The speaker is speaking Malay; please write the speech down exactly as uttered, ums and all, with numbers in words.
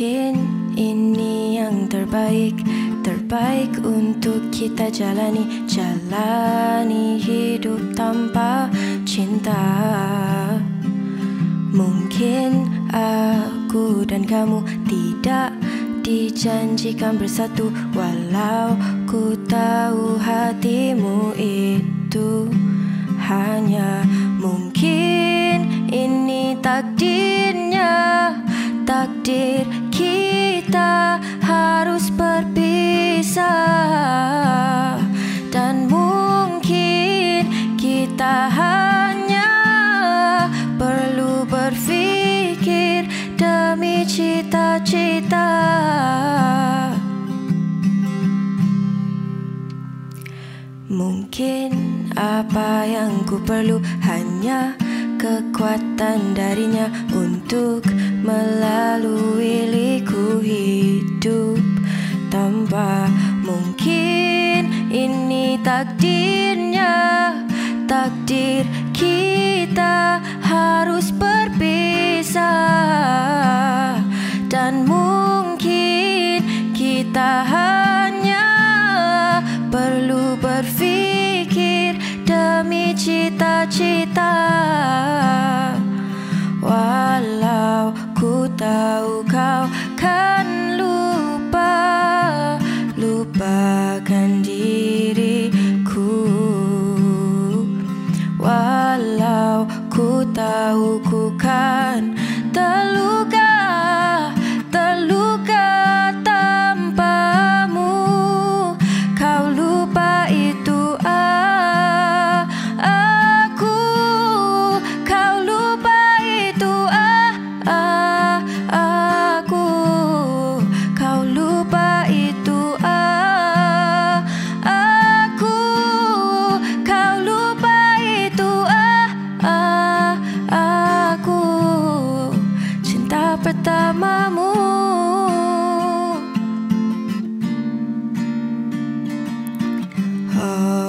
Mungkin ini yang terbaik, terbaik untuk kita jalani. Jalani hidup tanpa cinta. Mungkin aku dan kamu tidak dijanjikan bersatu, walau ku tahu hatimu itu hanya mungkin ini takdirnya. Takdir kita harus berpisah, dan mungkin kita hanya perlu berfikir demi cita-cita. Mungkin apa yang ku perlu hanya kekuatan darinya untuk melalui liku hidup tanpa. Mungkin ini takdirnya. Takdir kita harus berpisah, dan mungkin kita hanya perlu berfikir demi cita-cita. Walau ku tahu kau kan lupa, lupakan diriku. Walau ku tahu ku kan terluka, terluka tanpamu. Kau lupa itu ah, aku. Kau lupa itu ah, ah, aku. Kau lupa itu ah, aku. Kau lupa itu ah, ah, aku. Cinta pertamamu. Oh